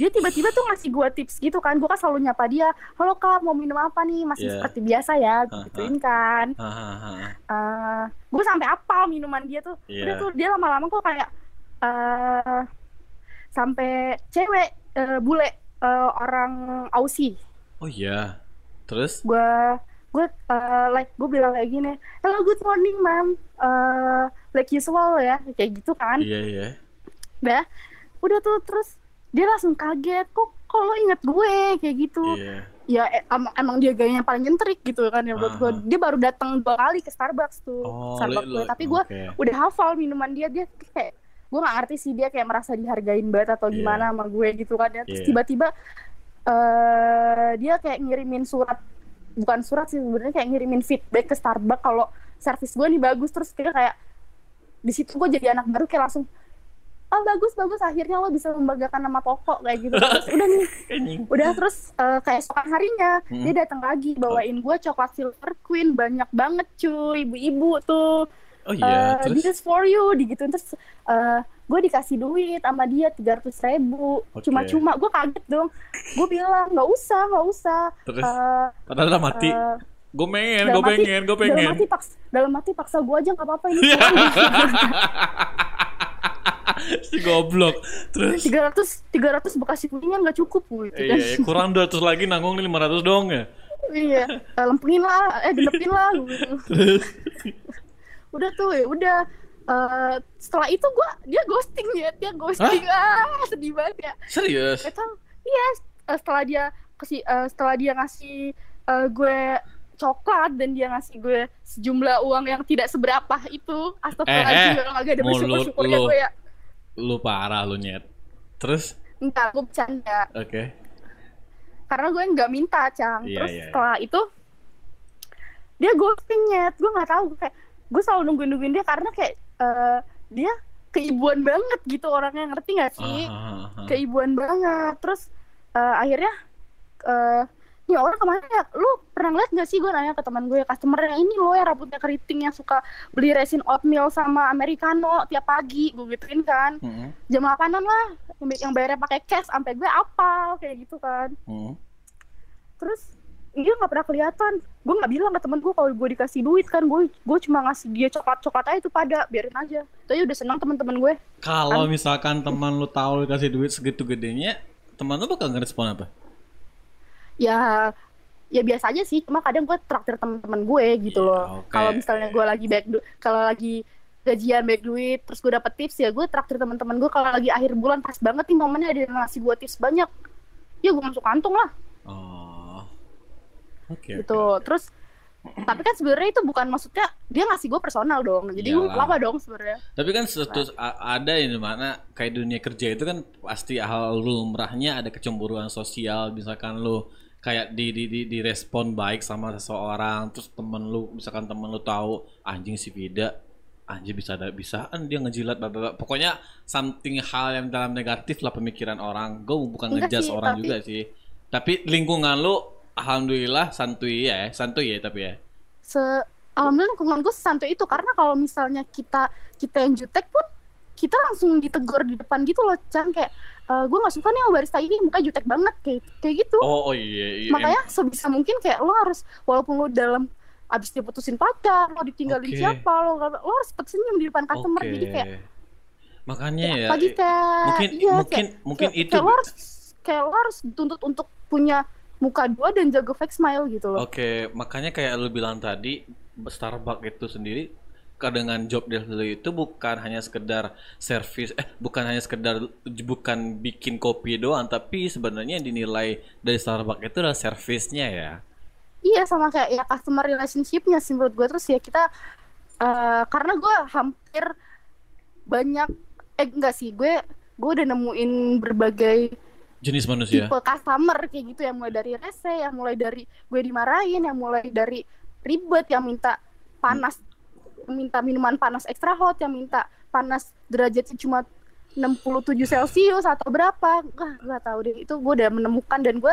Dia tiba-tiba tuh ngasih gue tips gitu kan. Gue kan selalu nyapa dia, halo kak mau minum apa nih, masih yeah. seperti biasa ya gituin kan. uh, Gue sampai apal minuman dia tuh yeah. Udah tuh dia lama-lama kok kayak uh, sampai cewek uh, bule uh, orang Aussie. Oh iya yeah. Terus? Gue gue uh, like gue bilang kayak gini, hello good morning ma'am, uh, like usual ya, kayak gitu kan. Iya yeah, iya yeah. Udah Udah tuh terus dia langsung kaget, kok kalau inget gue kayak gitu. Yeah. Ya em- emang dia gayanya paling nyentrik gitu kan ya buat uh-huh. gue. Dia baru datang dua kali ke Starbucks tuh, oh, Starbucks gue. Tapi gue okay. udah hafal minuman dia, dia kayak gue nggak ngerti sih dia kayak merasa dihargain banget atau yeah. gimana sama gue gitu kan ya. Terus yeah. tiba-tiba uh, dia kayak ngirimin surat, bukan surat sih sebenarnya, kayak ngirimin feedback ke Starbucks kalau servis gue nih bagus. Terus dia kayak di situ gue jadi anak baru kayak langsung, oh bagus-bagus akhirnya lo bisa membanggakan nama toko kayak gitu. Terus udah nih udah terus uh, kayak soal harinya hmm. dia datang lagi bawain gue coklat Silver Queen banyak banget cuy, ibu-ibu tuh. Oh iya uh, this is for you digituin. Terus uh, gue dikasih duit sama dia tiga ratus ribu okay. cuma-cuma. Gue kaget dong, gue bilang nggak usah nggak usah terus uh, padahal mati uh, gue pengen gue pengen gue pengen dalam hati paksa, dalam hati paksa gue aja nggak apa-apa ini si goblok. Terus tiga ratus Bekasi Kuningan gak cukup gitu. Iya, kurang dua ratus lagi nanggung nih lima ratus dong ya. Iya, lempengin lah, eh genepin lah gitu. Udah tuh ya, udah uh, setelah itu gua dia ghosting ya, dia ghosting. Hah? Ah, sedih banget ya. Serius? Itu iya, setelah dia kasih uh, setelah dia ngasih uh, gue coklat dan dia ngasih gue sejumlah uang yang tidak seberapa itu. Astagfirullahaladzim, eh, eh, agak ada bersyukur-syukurnya gue ya. Lu parah lu nyet. Terus? Enggak, gue bercanda. Oke okay. Karena gue gak minta, Cang. Terus yeah, yeah, setelah yeah. itu dia ghosting nyet. Gue gak tahu, kayak gue selalu nungguin-nungguin dia karena kayak uh, dia keibuan banget gitu orangnya, ngerti gak sih? Uh, uh, uh. Keibuan banget. Terus uh, akhirnya uh, ya orang kemana ya? Lu pernah ngeliat gak sih, gue nanya ke teman gue, customer yang ini loh yang rambutnya keriting, yang suka beli resin oatmeal sama Americano tiap pagi, gue gituin kan. Mm-hmm. Jam delapanan lah, yang bayarnya pakai cash, sampai gue apal kayak gitu kan. Mm-hmm. Terus dia gak pernah kelihatan. Gue gak bilang ke temen gue kalau gue dikasih duit kan, gue gue cuma ngasih dia coklat-coklat aja itu pada, biarin aja. Itu aja udah senang teman-teman gue. Kalau kan? Misalkan teman lu tahu dikasih duit segitu gedenya, teman lu bakal ngerespon apa? Ya, ya biasa aja sih. Cuma kadang gue traktir temen-temen gue gitu yeah, loh. Okay. Kalau misalnya gue lagi back, du- kalau lagi gajian back duit, terus gue dapet tips ya gue traktir temen-temen gue. Kalau lagi akhir bulan pas banget nih momennya ada yang ngasih gue tips banyak, ya gue masuk kantong lah. Oh, oke. Okay, gitu. Okay, okay. Terus, tapi kan sebenarnya itu bukan maksudnya dia ngasih gue personal dong. Jadi gue apa dong sebenarnya. Tapi kan setus nah. ada yang dimana kayak dunia kerja itu kan pasti hal lumrahnya ada kecemburuan sosial, misalkan lo kayak di di di direspon baik sama seseorang, terus temen lu, misalkan temen lu tahu anjing si Vida, anjing bisa ada bisaan dia ngejilat, bababab. Pokoknya something hal yang dalam negatif lah pemikiran orang. Gue bukan ngejudge orang tapi... juga sih. Tapi lingkungan lu, alhamdulillah santuy ya, santuy ya tapi ya. Se alhamdulillah lingkungan gue santuy itu, karena kalau misalnya kita kita yang jutek pun kita langsung ditegur di depan gitu loh, Chan, kayak Uh, gue gak suka nih barista ini mukanya jutek banget kayak kayak gitu. Oh, oh iya, iya. Makanya sebisa mungkin kayak lo harus, walaupun lo dalam abis diputusin pacar, lo ditinggalin okay. siapa, lo lo harus senyum di depan customer okay. jadi kayak makanya kayak, ya. Pagi kayak mungkin iya, mungkin kayak, mungkin kayak, itu kayak lo harus, kayak lo harus dituntut untuk punya muka dua dan jago fake smile gitu loh. Oke, okay. Makanya kayak lo bilang tadi Starbucks itu sendiri dengan job delivery itu bukan hanya sekedar service, eh bukan hanya sekedar bukan bikin kopi doang, tapi sebenarnya dinilai dari Starbucks itu adalah servicenya ya. Iya, sama kayak ya customer relationship-nya sih menurut gue. Terus ya kita uh, karena gue hampir banyak eh enggak sih gue gue udah nemuin berbagai jenis manusia, tipe customer kayak gitu, yang mulai dari rese, yang mulai dari gue dimarahin, yang mulai dari ribet, yang minta panas hmm. minta minuman panas extra hot, yang minta panas derajatnya cuma enam puluh tujuh Celsius atau berapa, nggak nggak tahu deh. Itu gue udah menemukan dan gue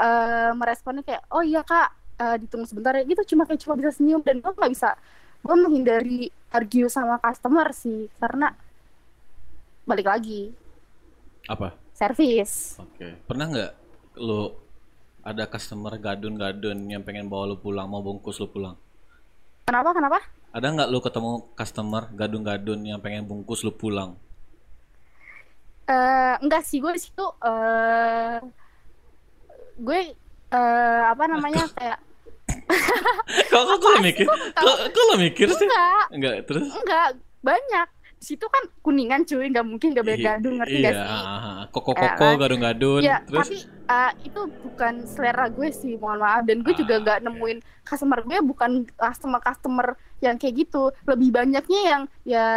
uh, meresponnya kayak oh iya kak, uh, ditunggu sebentar ya gitu, cuma kayak cuma bisa senyum. Dan gue nggak bisa, gue menghindari argue sama customer sih, karena balik lagi apa service. Oke, okay. Pernah nggak lo ada customer gadun-gadun yang pengen bawa lo pulang, mau bungkus lo pulang? Kenapa kenapa? Ada nggak lu ketemu customer gadun-gadun yang pengen bungkus lu pulang? Uh, enggak sih, gue di situ uh, gue uh, apa namanya kayak kok kok lo mikir, kok kok lo mikir sih? Enggak, enggak terus? Enggak banyak. Di situ kan Kuningan cuy, nggak mungkin nggak banyak gadun, ngerti nggak sih? Iya, koko-koko gadun-gadun. Iya, terus? Tapi uh, itu bukan selera gue sih, mohon maaf. Dan gue ah, juga nggak okay. nemuin customer gue, bukan customer-customer yang kayak gitu. Lebih banyaknya yang ya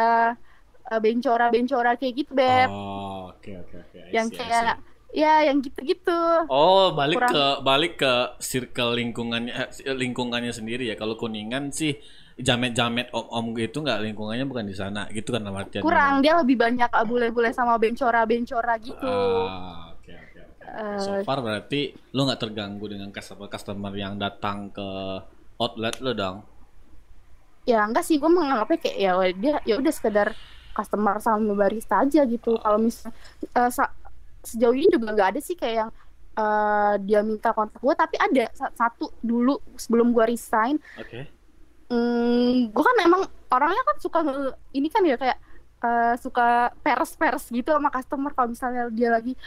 bencora-bencora kayak gitu, beb. Oh, oke okay, oke okay, oke. Okay. Yang kayak ya yang gitu-gitu. Oh, balik Kurang. ke balik ke circle lingkungannya eh, lingkungannya sendiri ya. Kalau Kuningan sih jamet-jamet om-om gitu, nggak, lingkungannya bukan di sana gitu kan namanya. Kurang, dia lebih banyak bule-bule sama bencora-bencora gitu. Ah, oke okay, oke okay, oke. Okay. Uh, so far berarti lo nggak terganggu dengan customer-customer yang datang ke outlet lo dong? Ya enggak sih, gue menganggapnya kayak ya dia ya udah sekedar customer sama barista aja gitu. Kalau misalnya uh, sejauh ini juga nggak ada sih kayak yang uh, dia minta kontak gue, tapi ada satu dulu sebelum gue resign. Oke. Okay. Hmm, gue kan emang orangnya kan suka ini kan ya kayak uh, suka peres-peres gitu sama customer. Kalau misalnya dia lagi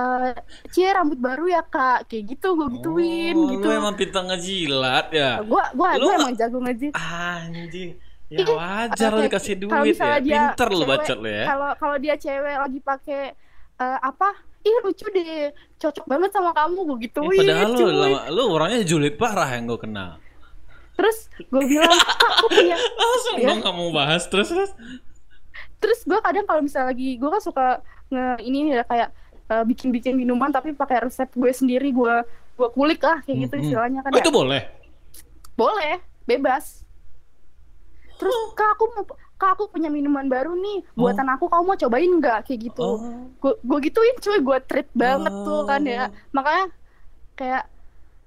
uh, cie rambut baru ya kak, kayak gitu gue gituin oh, gitu. Lu emang pintar ngejilat ya? Gue gue emang gak... jago ngejilat. Anjing, ya wajar lo dikasih duit ya. Pinter lo bacot lo ya. Kalau kalau dia cewek lagi pakai uh, apa? Ih lucu deh, cocok banget sama kamu, gue gituin. Eh, padahal lu, lu orangnya julid parah yang gue kenal. Terus gue bilang, aku punya langsung dong ya. Kamu bahas terus terus terus gue kadang kalau misalnya lagi gue kan suka nge ini ya kayak uh, bikin bikin minuman tapi pakai resep gue sendiri, gue gue kulik lah kayak mm-hmm. gitu istilahnya kan. Oh, itu boleh boleh bebas. Terus kak aku mau, kak aku punya minuman baru nih buatan oh. aku, kamu mau cobain nggak, kayak gitu. oh. gue gue gituin cuy, gue treat banget oh. tuh kan ya. Makanya kayak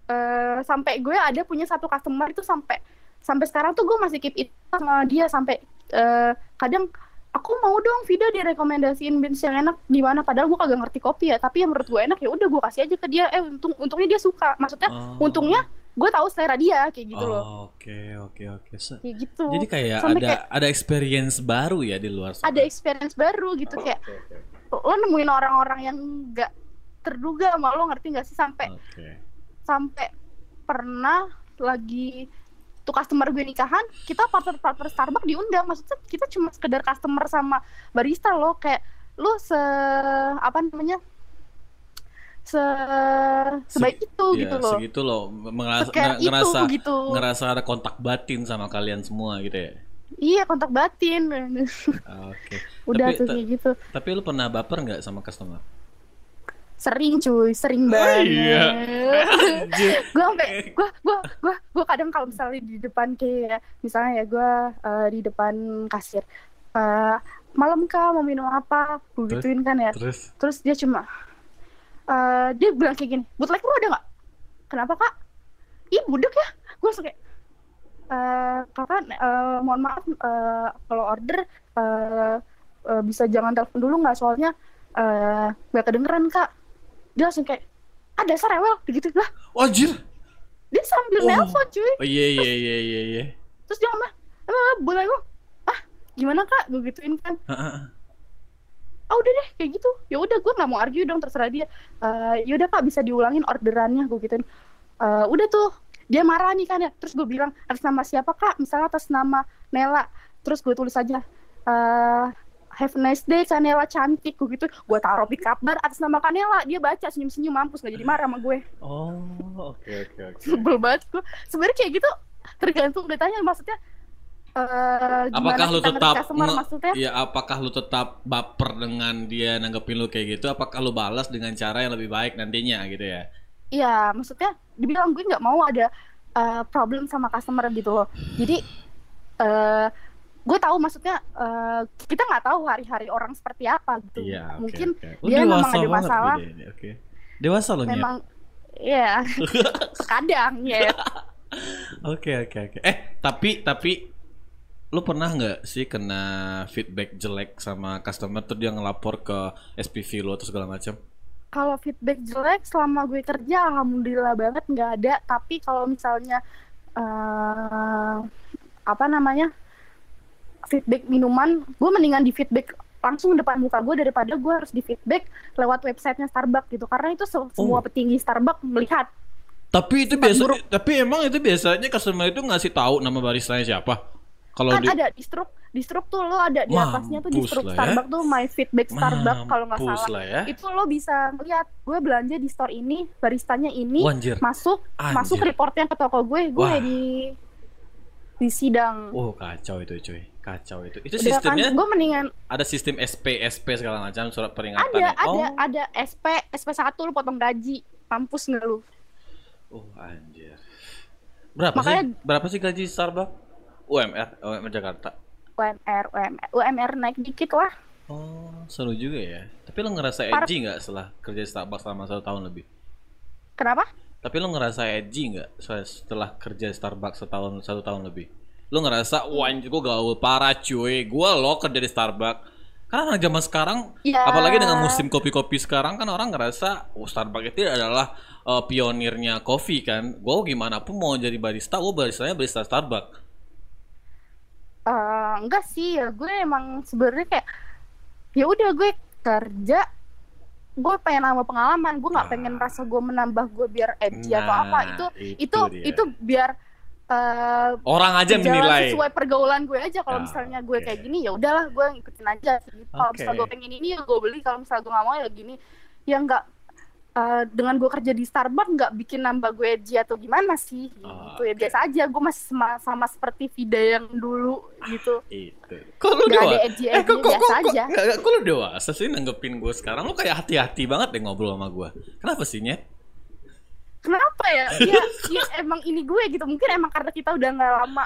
Uh, sampai gue ada punya satu customer itu sampai sampai sekarang tuh gue masih keep it sama dia. Sampai uh, kadang aku mau dong Vida direkomendasiin beans yang enak di mana, padahal gue kagak ngerti kopi ya, tapi yang menurut gue enak ya udah gue kasih aja ke dia. Eh untung untungnya dia suka, maksudnya oh. untungnya gue tahu selera dia kayak gitu oh, loh. Oke oke oke. Kayak gitu. Jadi kayak sampai ada kayak, ada experience baru ya di luar sana. Ada experience baru gitu oh, kayak okay, okay. lo nemuin orang-orang yang nggak terduga sama lo, ngerti nggak sih? Sampai okay. sampai pernah lagi tuh customer gue nikahan, kita partner-partner Starbucks diundang. Maksudnya kita cuma sekedar customer sama barista loh, kayak lu se apa namanya se sebaik se, itu ya, gitu loh. Segitu loh mengerasa, itu, ngerasa gitu. Ngerasa ada kontak batin sama kalian semua gitu ya. Iya, kontak batin. Oke. Okay. Udah tapi, tuh kayak gitu. Tapi lu pernah baper enggak sama customer? Sering cuy, sering banget. Oh, iya. Gue sampai, gue, gue, gue, gue kadang kalau misalnya di depan kayak, misalnya ya gue uh, di depan kasir, uh, malam kah mau minum apa, gue gituin kan ya. Terus, terus dia cuma, uh, dia bilang kayak gini, bootleg lu ada nggak? Kenapa kak? Ih budek ya, gue langsung kayak, uh, kakak, uh, mohon maaf uh, kalau order uh, uh, bisa jangan telepon dulu nggak, soalnya uh, gak kedengeran kak. Dia langsung kayak, ah dasar rewel, begitu lah. Wajir? Dia sambil oh. nelpon cuy. Oh iya iya iya iya iya. Terus dia ngomong, ah boleh gue, ah gimana kak, gue gituin kan. Ah oh, udah deh, kayak gitu. Ya udah gue gak mau argue dong, terserah dia. Uh, ya udah kak bisa diulangin orderannya, gue gituin. Uh, udah tuh, dia marah nih kan ya. Terus gue bilang, atas nama siapa kak? Misalnya atas nama Nela. Terus gue tulis aja, uh, have a nice day, Kanela cantik, gue gitu. Gue taruh di kabar atas nama Kanela, dia baca senyum-senyum, mampus, gak jadi marah sama gue. Oh, oke okay, oke okay, oke. Okay. Sebel banget gue. Sebenarnya kayak gitu, tergantung ditanya, maksudnya. Uh, apakah lu tetap, customer, maksudnya? Ya, apakah lu tetap baper dengan dia nanggepin lu kayak gitu? Apakah lu balas dengan cara yang lebih baik nantinya gitu ya? Iya, maksudnya dibilang gue nggak mau ada uh, problem sama customer gitu loh. Jadi. Uh, gue tahu maksudnya uh, kita nggak tahu hari-hari orang seperti apa gitu. Iya, okay, mungkin okay. Oh, dia memang ada masalah. Okay. Dewasa loh memang, ya. Kadang ya. Oke oke oke. Eh tapi tapi lu pernah nggak sih kena feedback jelek sama customer terus dia ngelapor ke S P V lu atau segala macam? Kalau feedback jelek selama gue kerja alhamdulillah banget nggak ada. Tapi kalau misalnya uh, apa namanya? feedback minuman, gue mendingan di feedback langsung depan muka gue daripada gue harus di feedback lewat websitenya Starbucks gitu, karena itu se- semua oh. petinggi Starbucks melihat. Tapi itu biasanya, tapi emang itu biasanya customer itu ngasih tahu nama baristanya siapa? Kalau kan di... ada distruk, distruk tuh lo ada di atasnya tuh distruk Starbucks ya? Tuh my feedback Starbucks kalau nggak salah, ya? Itu lo bisa lihat gue belanja di store ini, baristanya ini, Wanjir. masuk Anjir. masuk reportnya ke toko gue, gue Wah. di di sidang. Oh kacau itu cuy. Kacau itu. Itu udah sistemnya. Kan, gue mendingan ada sistem S P S P segala macam, surat peringatan. Ada, ada, oh. ada S P S P satu lu potong gaji, mampus nggak lu? Oh anjir. Berapa Makanya, sih? Berapa sih gaji Starbucks? U M R, U M R Jakarta. U M R, U M R, U M R naik dikit lah. Oh, seru juga ya. Tapi lu ngerasa Par- edgy nggak setelah kerja Starbucks selama satu tahun lebih? Kenapa? Tapi lu ngerasa edgy nggak setelah kerja Starbucks setahun satu tahun lebih? Lu ngerasa, wah gue gaul parah cuy, gue lo kerja di Starbucks. Karena orang zaman sekarang, yeah. apalagi dengan musim kopi-kopi sekarang kan orang ngerasa oh, Starbucks itu adalah uh, pionirnya kopi kan. Gue gimana pun mau jadi barista, gue baristanya barista Starbucks. Uh, enggak sih, ya gue emang sebenarnya kayak ya udah gue kerja, gue pengen nambah pengalaman, gue nggak nah. pengen merasa gue menambah gue biar edgy nah, atau apa itu itu itu, itu biar Uh, orang aja menilai sesuai pergaulan gue aja. Kalau oh, misalnya gue okay. kayak gini ya udahlah gue ngikutin aja gitu. Kalau okay. misalnya gue pengen ini ya gue beli, kalau misalnya gue nggak mau ya gini ya nggak uh, dengan gue kerja di Starbucks nggak bikin nambah gue edgy atau gimana sih gitu oh, ya okay. biasa aja gue masih sama, sama seperti Vida yang dulu gitu. Itu kok lu dewa edgy, eh, kok, kok, kok, aja. Gak, gak, kok lu dewasa sih nanggepin gue sekarang, lu kayak hati-hati banget deh ngobrol sama gue. Kenapa sih Nyet? Kenapa ya? Ya, ya emang ini gue gitu, mungkin emang karena kita udah nggak lama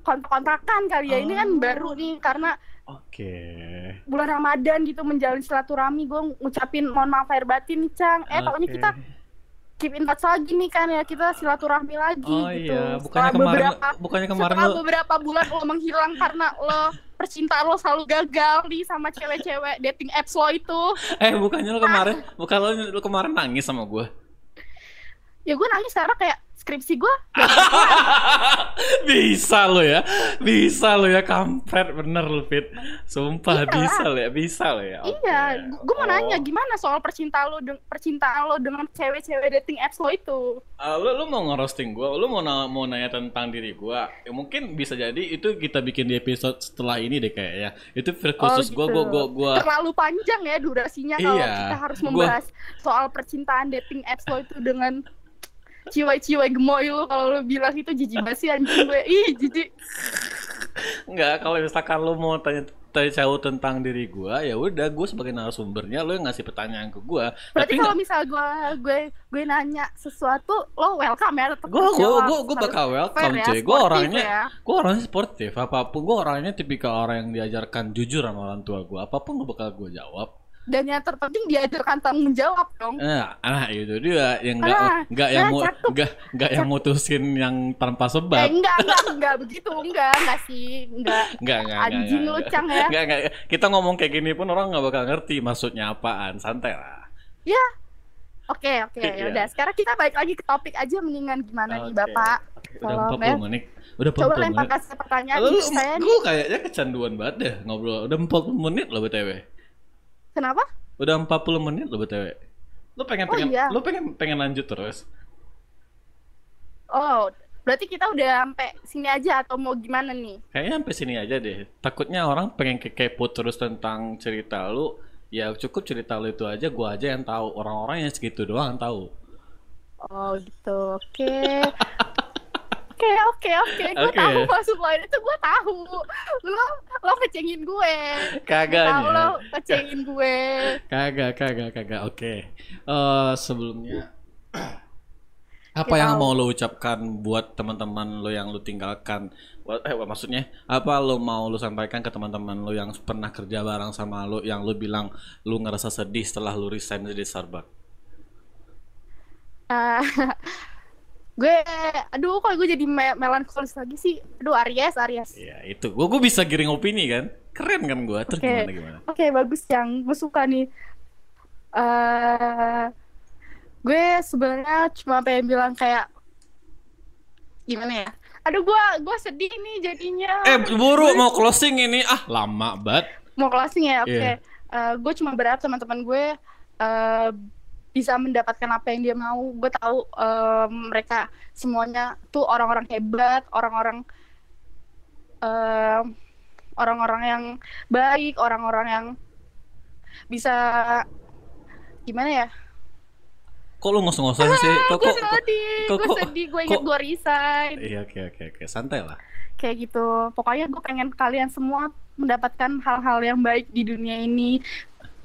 kontak-kontakan kali ya. Oh. Ini kan baru nih karena okay. bulan Ramadan gitu menjalin silaturahmi, gue ngucapin mohon maaf air batin nih Cang. Eh okay. Pokoknya kita keep in touch lagi nih kan ya, kita silaturahmi lagi oh, gitu. Iya. Bukannya setelah kemarin, beberapa, bukannya kemarin setelah lo... beberapa bulan lo menghilang karena lo percintaan lo selalu gagal nih sama cewek-cewek dating apps lo itu. Eh bukannya lo kemarin, bukan lo, lo kemarin nangis sama gue? Ya gue nangis karena kayak skripsi gue. Bisa lo ya, bisa lo ya kampret bener lo Fit, sumpah Iyalah. bisa lo ya, bisa lo ya. Okay. Iya, gue mau oh. nanya gimana soal percintaan lo, de- percintaan lo dengan cewek-cewek dating apps lo itu. Uh, lo lo mau ngerosting gue, lo mau na- mau nanya tentang diri gue. Ya, mungkin bisa jadi itu kita bikin di episode setelah ini deh kayaknya. Itu khusus gue gue gue gue. Terlalu panjang ya durasinya iya. kalau kita harus membahas gua... soal percintaan dating apps lo itu dengan ciwai-ciwai gemoy lu. Kalau lu bilang itu jijik banget sih anjing gue. Ih jijik. Enggak, kalau misalkan lu mau tanya tahu tentang diri gue, ya udah gue sebagai narasumbernya, lo yang ngasih pertanyaan ke gue. Berarti kalau gak... misal gue gue gue nanya sesuatu, lo welcome ya. Gue gue gue gue bakal welcome cuy. Gue orangnya ya. gue orangnya sportif. Apapun gue orangnya tipikal orang yang diajarkan jujur sama orang tua gue. Apapun gue bakal gue jawab. Dan yang terpenting diajarkan tanggung jawab dong. Nah, nah itu dia yang nggak ah, nggak nah, yang mau nggak nggak yang mutusin yang tanpa sebab. Eh, enggak enggak enggak begitu enggak enggak sih enggak. Enggak enggak. Anjing lu Cang ya. Enggak enggak. Kita ngomong kayak gini pun orang nggak bakal ngerti maksudnya apaan. Santai lah. Ya. Oke okay, oke okay, ya udah. Sekarang kita balik lagi ke topik aja mendingan gimana okay. nih Bapak. Udah empat puluh menit. Udah coba lempar kasih pertanyaan ini saya. Gue kayaknya kecanduan banget deh ngobrol. Udah empat puluh menit loh B T W. Kenapa? Udah empat puluh menit lo B T W. Lo pengen pengen oh, iya. lo pengen pengen lanjut terus. Oh, berarti kita udah sampai sini aja atau mau gimana nih? Kayaknya sampai sini aja deh. Takutnya orang pengen kepo terus tentang cerita lu. Ya cukup cerita lu itu aja, gua aja yang tahu. Orang-orang yang segitu doang yang tahu. Oh, gitu. Oke. Okay. Oke oke oke, gue okay. tahu maksud lo itu gue tahu, lo lo kecengin gue, kagak nih, lo kecengin gue, kagak kagak kagak, oke, okay. uh, sebelumnya apa kita yang tahu. Mau lo ucapkan buat teman-teman lo yang lo tinggalkan, eh maksudnya apa lo mau lo sampaikan ke teman-teman lo yang pernah kerja bareng sama lo, yang lo bilang lo ngerasa sedih setelah lo resign dari Starbucks? Uh, Gue, aduh kok gue jadi me- melankolis lagi sih. Aduh Aries, Aries. Iya itu, gue gue bisa giring opini kan. Keren kan gue, terus okay. gimana gimana Oke okay, bagus yang, gue suka nih. uh, Gue sebenarnya cuma pengen bilang kayak gimana ya. Aduh gue gue sedih nih jadinya. Eh buru gue... mau closing ini, ah lama banget. Mau closing ya, oke okay. yeah. uh, Gue cuma berharap teman-teman gue uh, bisa mendapatkan apa yang dia mau. Gue tahu um, mereka semuanya tuh orang-orang hebat, orang-orang um, orang-orang yang baik, orang-orang yang bisa gimana ya? Kok lu ngos-ngosan ah, sih? Kok, gue kok, sedih, kok, gue sedih, gue inget kok, gue resign. Iya, oke, oke, oke, santai lah. Kayak gitu. Pokoknya gue pengen kalian semua mendapatkan hal-hal yang baik di dunia ini.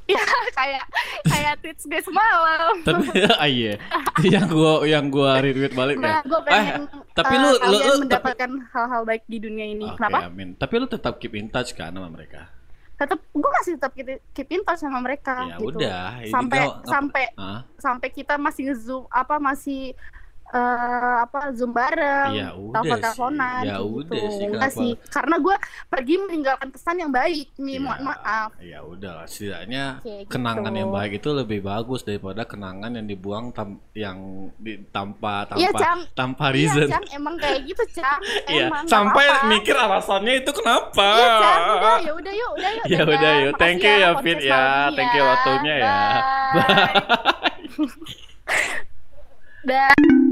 Ya kayak kayak tweets gue semalam. Tapi ah iya, yang gue yang gue retweet balik nah, ya. Pengen, ah, tapi uh, lu lu, lu mendapatkan tapi... hal-hal baik di dunia ini. Okay, kenapa? Amin. Tapi lu tetap keep in touch kan sama mereka? Tetap, gue masih tetap keep in touch sama mereka. Ya gitu. Udah. Sampai gua, sampai huh? sampai kita masih nge-zoom apa masih uh, apa zoom bareng, ya telepon-teleponan ya gitu. Udah sih, karena gue pergi meninggalkan kesan yang baik nih, ya, mohon maaf. Ya udah lah, setidaknya okay, kenangan gitu. Yang baik itu lebih bagus daripada kenangan yang dibuang tam- yang di- tanpa tanpa ya, tanpa reason. Iya Cang, emang kayak gitu Cang. Emang ya, sampai apa? Mikir alasannya itu kenapa. Iya Cang, udah ya udah yuk, udah yuk. Ya udah yuk, thank you ya Fit ya, thank you waktunya ya. Bye. Bye.